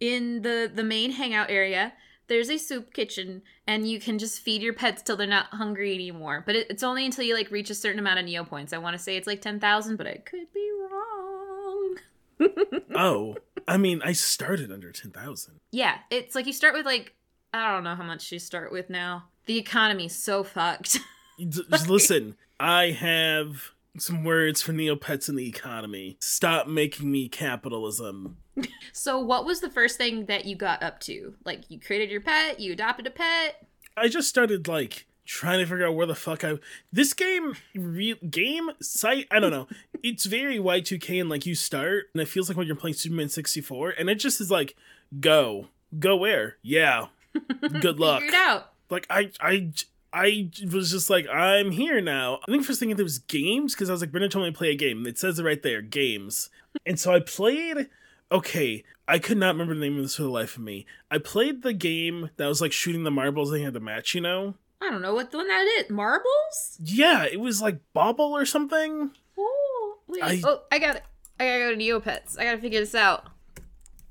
In the main hangout area, there's a soup kitchen, and you can just feed your pets till they're not hungry anymore. But it's only until you like reach a certain amount of Neo points. I want to say it's like 10,000, but I could be wrong. Oh. I mean, I started under 10,000. Yeah. It's like you start with like, I don't know how much you start with now. The economy's so fucked. Listen, I have some words for Neopets in the economy. Stop making me capitalism. So what was the first thing that you got up to? Like, you created your pet, you adopted a pet? I just started, like, trying to figure out where the fuck I... This game site, I don't know. It's very Y2k and, like, you start, and it feels like when you're playing Superman 64, and it just is like, go. Go where? Yeah. Good luck. Figure it out. Like, I was just like, I'm here now. I think first thing it was games, because I was like, Brenda told me to play a game. It says it right there, games. And so I played, okay, I could not remember the name of this for the life of me. I played the game that was like shooting the marbles and you had to match, you know? I don't know what the one that is. Marbles? Yeah, it was like Bobble or something. Oh, wait. I got it. I gotta go to Neopets. I gotta figure this out.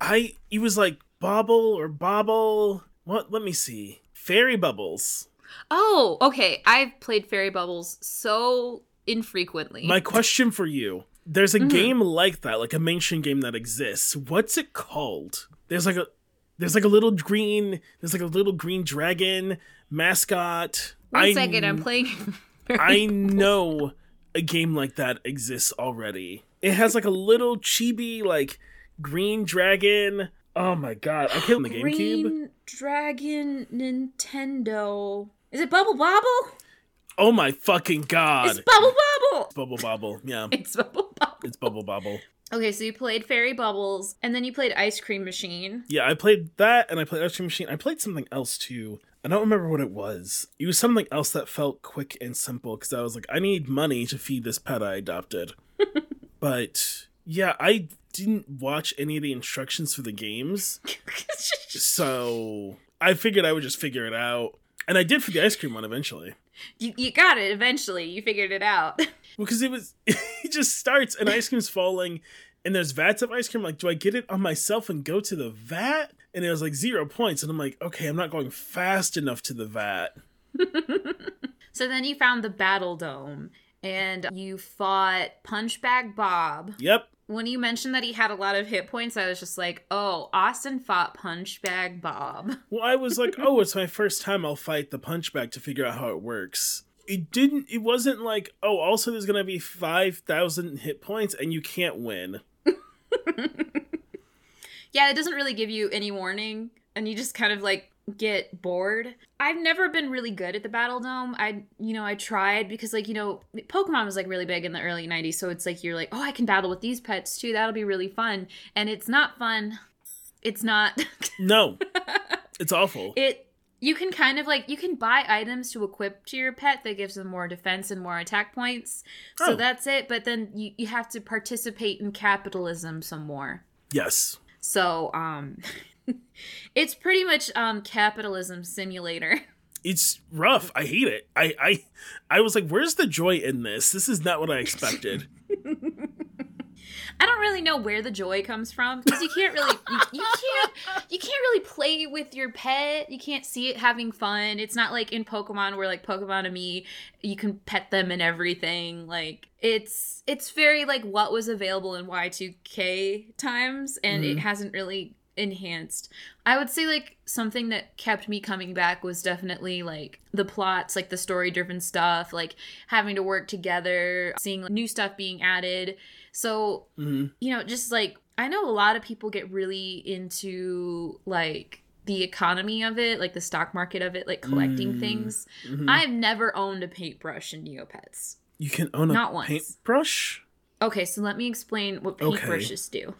It was like Bobble or Bobble. What? Let me see. Fairy Bubbles. Oh, okay. I've played Fairy Bubbles so infrequently. My question for you, there's a game like that, like a mansion game that exists. What's it called? There's like a little green dragon mascot. One second, I'm playing Fairy Bubbles. I know a game like that exists already. It has like a little chibi, like green dragon. Oh my god. I killed the GameCube. Green Dragon Nintendo. Is it Bubble Bobble? Oh my fucking god. It's Bubble Bobble. Bubble Bobble, yeah. It's Bubble Bobble. Okay, so you played Fairy Bubbles, and then you played Ice Cream Machine. Yeah, I played that, and I played Ice Cream Machine. I played something else, too. I don't remember what it was. It was something else that felt quick and simple, because I was like, I need money to feed this pet I adopted. But, yeah, I... didn't watch any of the instructions for the games, so I figured I would just figure it out, and I did for the ice cream one eventually. You got it eventually. You figured it out. Well, because it just starts and ice cream's falling, and there's vats of ice cream. I'm like, do I get it on myself and go to the vat? And it was like 0 points. And I'm like, okay, I'm not going fast enough to the vat. So then you found the Battle Dome and you fought Punchbag Bob. Yep. When you mentioned that he had a lot of hit points, I was just like, oh, Austin fought Punchbag Bob. Well, I was like, oh, it's my first time, I'll fight the Punchbag to figure out how it works. It wasn't like, oh, also there's going to be 5,000 hit points and you can't win. Yeah, it doesn't really give you any warning and you just kind of like get bored. I've never been really good at the Battle Dome. I tried because Pokemon was like really big in the early 90s. So it's like, you're like, oh, I can battle with these pets too. That'll be really fun. And it's not fun. It's not. No, it's awful. You can kind of like, you can buy items to equip to your pet that gives them more defense and more attack points. So that's it. But then you have to participate in capitalism some more. Yes. So, it's pretty much capitalism simulator. It's rough. I hate it. I was like, where's the joy in this? This is not what I expected. I don't really know where the joy comes from because you can't really you can't really play with your pet. You can't see it having fun. It's not like in Pokemon where like Pokemon Ami, you can pet them and everything. Like it's very like what was available in Y2k times, and it hasn't really enhanced. I would say like something that kept me coming back was definitely like the plots, like the story driven stuff, like having to work together, seeing like, new stuff being added. So just like I know a lot of people get really into like the economy of it, like the stock market of it, like collecting things. I've never owned a paintbrush in Neopets. You can own not once. Paintbrush? Okay, so let me explain what paintbrushes do.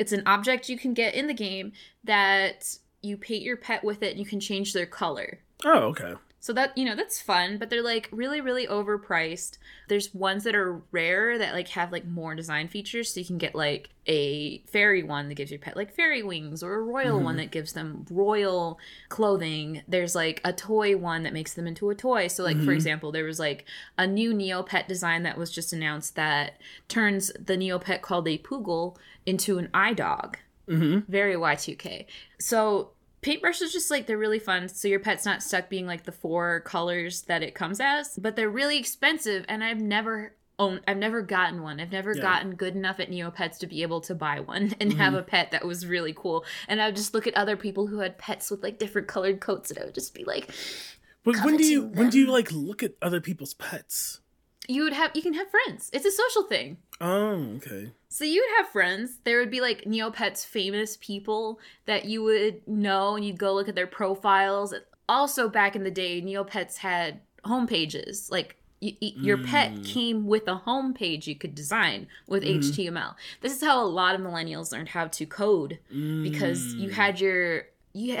It's an object you can get in the game that you paint your pet with it and you can change their color. Oh, okay. So that, that's fun, but they're like really, really overpriced. There's ones that are rare that like have like more design features. So you can get like a fairy one that gives your pet like fairy wings, or a royal one that gives them royal clothing. There's like a toy one that makes them into a toy. So like, for example, there was like a new Neopet design that was just announced that turns the Neopet called a Poogle into an eye dog. Very Y2K. So paintbrush is just like, they're really fun. So your pet's not stuck being like the four colors that it comes as, but they're really expensive. And I've never gotten one. I've never gotten good enough at Neopets to be able to buy one and have a pet that was really cool. And I would just look at other people who had pets with like different colored coats, and I would just be like, but when do you like look at other people's pets? You can have friends. It's a social thing. Oh, okay. So you would have friends. There would be like Neopets famous people that you would know, and you'd go look at their profiles. Also, back in the day, Neopets had homepages. Like your pet came with a homepage you could design with HTML. This is how a lot of millennials learned how to code, because you had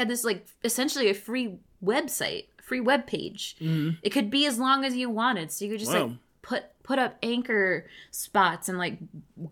this like essentially a free website, free web page. It could be as long as you wanted, so you could just like put up anchor spots and like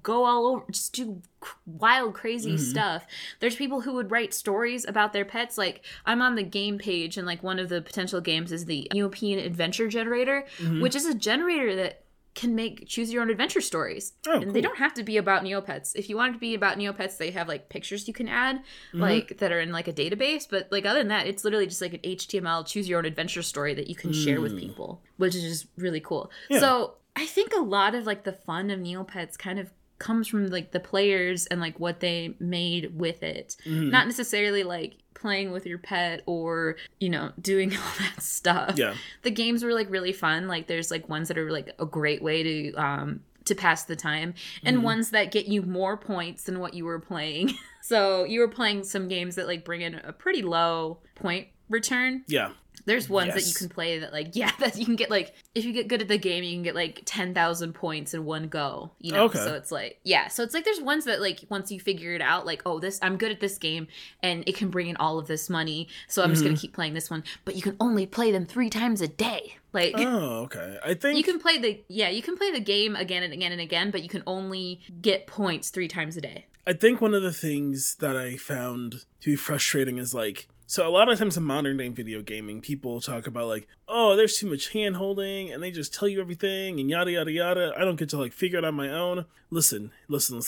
go all over, just do wild crazy stuff. There's people who would write stories about their pets. Like I'm on the game page, and like one of the potential games is the European Adventure Generator, which is a generator that can make choose your own adventure stories. They don't have to be about Neopets. If you want it to be about Neopets, they have like pictures you can add like that are in like a database, but like other than that, it's literally just like an HTML choose your own adventure story that you can share with people, which is just really cool. So I think a lot of like the fun of Neopets kind of comes from like the players and like what they made with it. Not necessarily like playing with your pet or, doing all that stuff. Yeah. The games were like really fun. Like there's like ones that are like a great way to pass the time, and ones that get you more points than what you were playing. So you were playing some games that like bring in a pretty low point return. Yeah. There's ones that you can play that like, that you can get like, if you get good at the game, you can get like 10,000 points in one go, Okay. So it's like, So it's like, there's ones that like, once you figure it out, like, oh, this, I'm good at this game and it can bring in all of this money, so I'm just going to keep playing this one, but you can only play them 3 times a day. Like, oh, okay. I think you can play the game again and again and again, but you can only get points 3 times a day. I think one of the things that I found to be frustrating is like, So a lot of times in modern day video gaming, people talk about like, oh, there's too much hand-holding and they just tell you everything and yada, yada, yada. I don't get to like figure it out on my own. Listen. That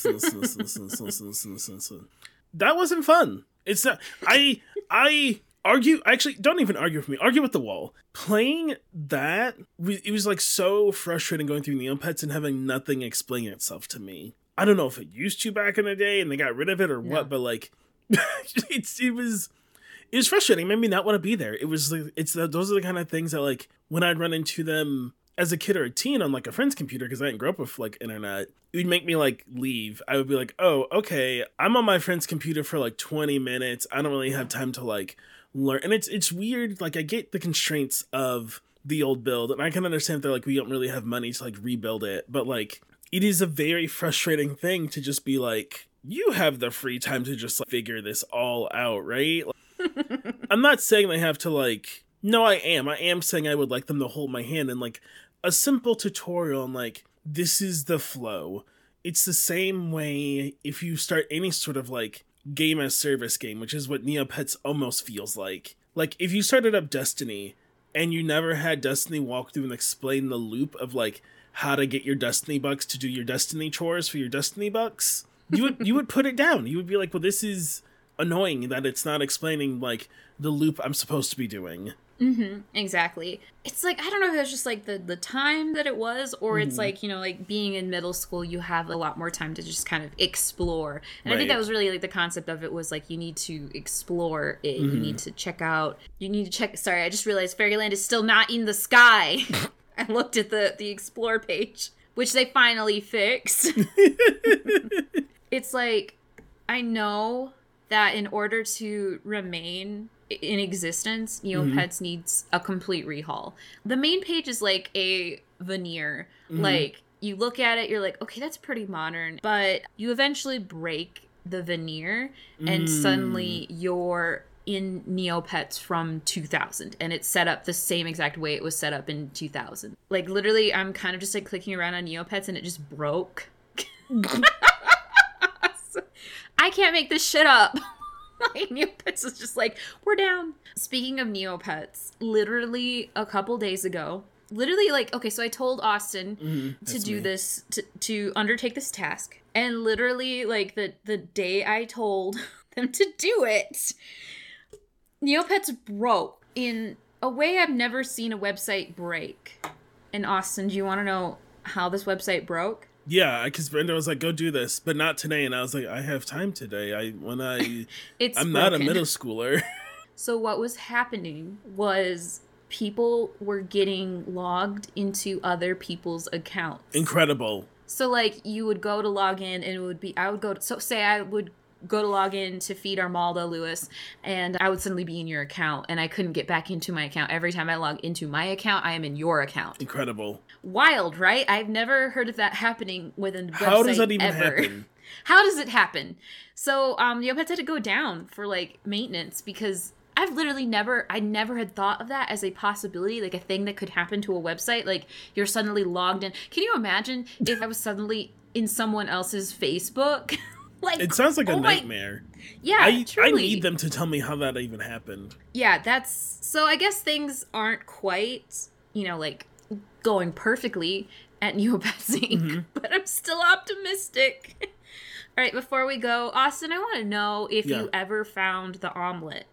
wasn't fun. It's not, I argue, actually, don't even argue with me. Argue with the wall. Playing that, it was like so frustrating going through Neopets and having nothing explain itself to me. I don't know if it used to back in the day and they got rid of it or what, but like, it was frustrating. It made me not want to be there. It was like, those are the kind of things that like, when I'd run into them as a kid or a teen on like a friend's computer, because I didn't grow up with like internet, it would make me like leave. I would be like, oh, okay, I'm on my friend's computer for like 20 minutes. I don't really have time to like learn. And it's weird. Like I get the constraints of the old build and I can understand they're like, we don't really have money to like rebuild it. But like, it is a very frustrating thing to just be like, you have the free time to just like, figure this all out, right? Like, I'm not saying they have to like, no, I am saying I would like them to hold my hand and like a simple tutorial and like, this is the flow. It's the same way if you start any sort of like game as service game, which is what Neopets almost feels like. Like if you started up Destiny and you never had Destiny walk through and explain the loop of like how to get your Destiny bucks to do your Destiny chores for your Destiny bucks, you would put it down. You would be like, well, this is annoying that it's not explaining like the loop I'm supposed to be doing. Mm-hmm, exactly. It's like, I don't know if it's just like the time that it was, or it's like, you know, like being in middle school, you have a lot more time to just kind of explore. And right. I think that was really like the concept of it was like, you need to explore it. Mm-hmm. You need to check. Sorry, I just realized Fairyland is still not in the sky. I looked at the explore page, which they finally fixed. It's like, I know that in order to remain in existence, Neopets needs a complete rehaul. The main page is like a veneer. Mm-hmm. Like, you look at it, you're like, okay, that's pretty modern. But you eventually break the veneer, and suddenly you're in Neopets from 2000, and it's set up the same exact way it was set up in 2000. Like, literally, I'm kind of just like clicking around on Neopets, and it just broke. I can't make this shit up. Like, Neopets is just like, we're down. Speaking of Neopets, literally a couple days ago, so I told Austin to do this, to undertake this task. And literally, like, the day I told them to do it, Neopets broke in a way I've never seen a website break. And Austin, do you want to know how this website broke? Yeah, because Brenda was like, go do this, but not today. And I was like, I have time today. I'm broken. Not a middle schooler. So what was happening was people were getting logged into other people's accounts. Incredible. So like you would go to log in and I would go to log in to feed Armaldo Lewis, and I would suddenly be in your account and I couldn't get back into my account. Every time I log into my account, I am in your account. Incredible. Wild, right? I've never heard of that happening within a website. How does that even happen? How does it happen? So Neopets had to go down for like maintenance, because I've literally never had thought of that as a possibility, like a thing that could happen to a website. Like you're suddenly logged in. Can you imagine if I was suddenly in someone else's Facebook? Like, it sounds like a nightmare. Yeah, I need them to tell me how that even happened. Yeah, so I guess things aren't quite, you know, like going perfectly at Neopets Inc., but I'm still optimistic. All right, before we go, Austin, I want to know if you ever found the omelet.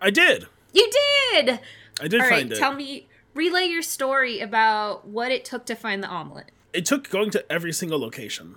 I did. You did? I did find it. Tell me, relay your story about what it took to find the omelet. It took going to every single location.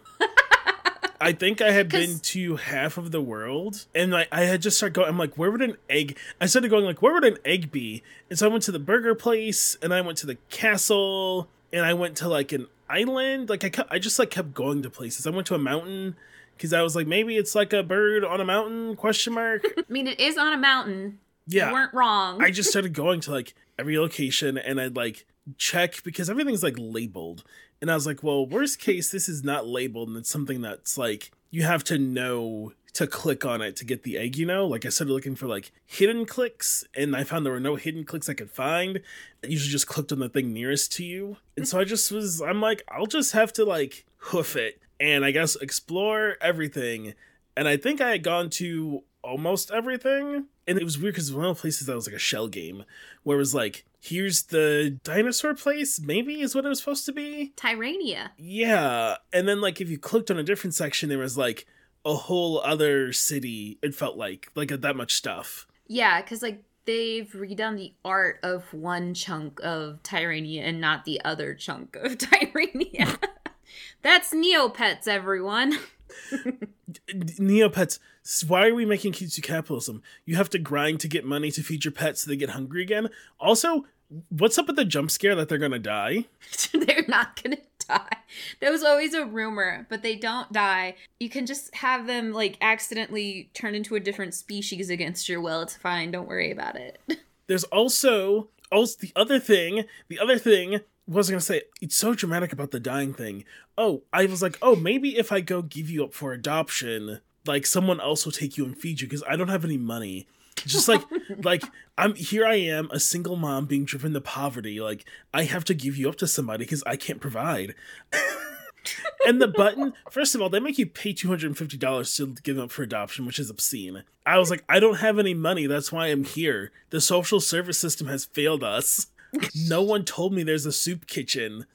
I think I had been to half of the world, and like, I had just started going, I'm like, where would an egg? I started going like, where would an egg be? And so I went to the burger place, and I went to the castle, and I went to like an island. Like I just kept going to places. I went to a mountain, because I was like, maybe it's like a bird on a mountain, ? I mean, it is on a mountain. Yeah. You weren't wrong. I just started going to like every location, and I'd like check, because everything's like labeled. And I was like, well, worst case, this is not labeled. And it's something that's like, you have to know to click on it to get the egg, you know? Like I started looking for like hidden clicks, and I found there were no hidden clicks I could find. I usually just clicked on the thing nearest to you. And so I'm like, I'll just have to like hoof it and I guess explore everything. And I think I had gone to almost everything. And it was weird because one of the places that was like a shell game where it was like, here's the dinosaur place, maybe is what it was supposed to be. Tyrannia. Yeah. And then like if you clicked on a different section, there was like a whole other city. It felt like that much stuff. Yeah, because like they've redone the art of one chunk of Tyrannia and not the other chunk of Tyrannia. That's Neopets, everyone. Neopets. Why are we making cutesy capitalism? You have to grind to get money to feed your pets so they get hungry again. Also, what's up with the jump scare that they're gonna die? They're not gonna die. There was always a rumor, but they don't die. You can just have them like accidentally turn into a different species against your will. It's fine. Don't worry about it. There's also the other thing was gonna say, it's so dramatic about the dying thing. Oh, I was like, oh, maybe if I go give you up for adoption, like someone else will take you and feed you because I don't have any money. Just like, I am a single mom being driven to poverty. Like I have to give you up to somebody because I can't provide. And the button, first of all, they make you pay $250 to give up for adoption, which is obscene. I was like, I don't have any money. That's why I'm here. The social service system has failed us. No one told me there's a soup kitchen.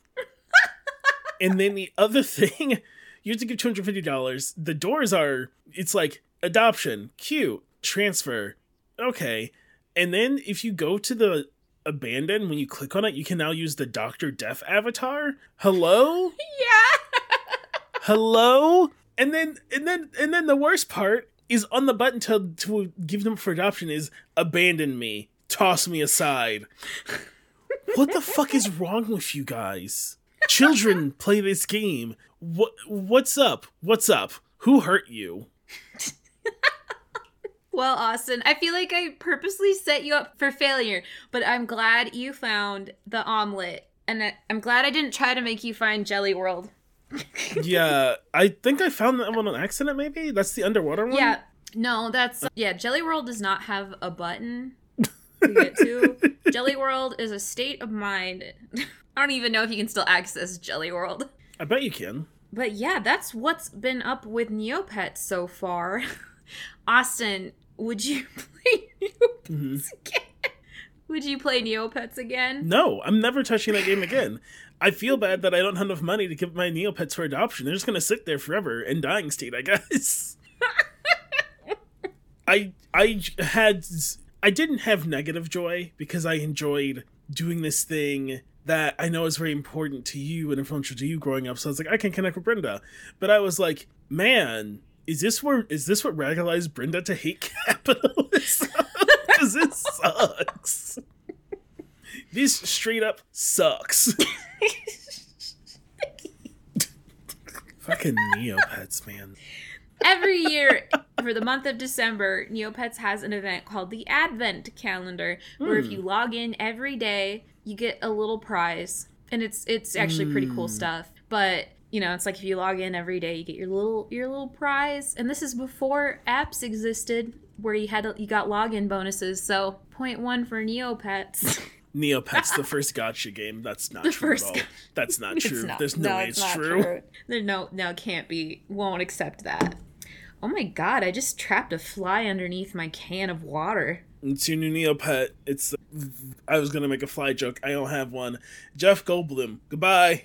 And then the other thing, you have to give $250. The doors are, it's like adoption, cute, transfer. Okay. And then if you go to the abandon, when you click on it, you can now use the Dr. Death avatar. Hello? Yeah. Hello? And then the worst part is on the button to give them for adoption is abandon me. Toss me aside. What the fuck is wrong with you guys? Children play this game. What's up? Who hurt you? Well, Austin, I feel like I purposely set you up for failure, but I'm glad you found the omelet, and I'm glad I didn't try to make you find Jelly World. Yeah, I think I found that one on accident, maybe? That's the underwater one? Yeah, no, Jelly World does not have a button to get to. Jelly World is a state of mind. I don't even know if you can still access Jelly World. I bet you can. But yeah, that's what's been up with Neopets so far. Austin, would you play Neopets again? Would you play Neopets again? No, I'm never touching that game again. I feel bad that I don't have enough money to give my Neopets for adoption. They're just going to sit there forever in dying state, I guess. I didn't have negative joy because I enjoyed doing this thing that I know is very important to you and influential to you growing up. So I was like, I can connect with Brenda. But I was like, man, is this what radicalized Brenda to hate capitalism? Because it sucks. This straight up sucks. Fucking Neopets, man. Every year for the month of December, Neopets has an event called the Advent Calendar, where if you log in every day, you get a little prize. And it's actually pretty cool stuff. But, you know, it's like if you log in every day, you get your little prize. And this is before apps existed where you got login bonuses. So 0.1 for Neopets. Neopets, the first gotcha game. That's not true at all. That's not true. There's no way it's true. No, it can't be. Won't accept that. Oh my god, I just trapped a fly underneath my can of water. It's your new Neopet. It's... I was going to make a fly joke. I don't have one. Jeff Goldblum. Goodbye.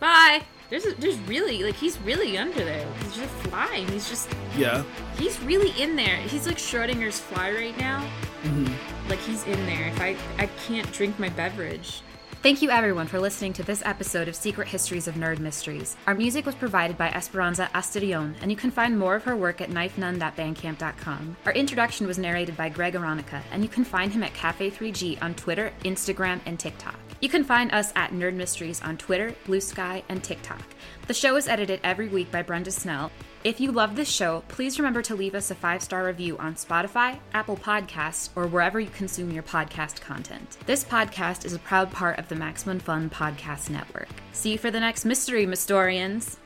Bye. There's really... Like, he's really under there. He's just flying. He's just... Yeah. He's really in there. He's like Schrodinger's fly right now. Mm-hmm. Like, he's in there. If I can't drink my beverage... Thank you everyone for listening to this episode of Secret Histories of Nerd Mysteries. Our music was provided by Esperanza Asterion, and you can find more of her work at knifenun.bandcamp.com. Our introduction was narrated by Greg Aronica, and you can find him at Cafe3G on Twitter, Instagram, and TikTok. You can find us at Nerd Mysteries on Twitter, Blue Sky, and TikTok. The show is edited every week by Brenda Snell. If you love this show, please remember to leave us a 5-star review on Spotify, Apple Podcasts, or wherever you consume your podcast content. This podcast is a proud part of the Maximum Fun Podcast Network. See you for the next Mystery Mystorians!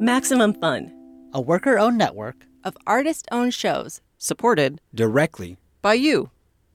Maximum Fun, a worker-owned network of artist-owned shows supported directly by you.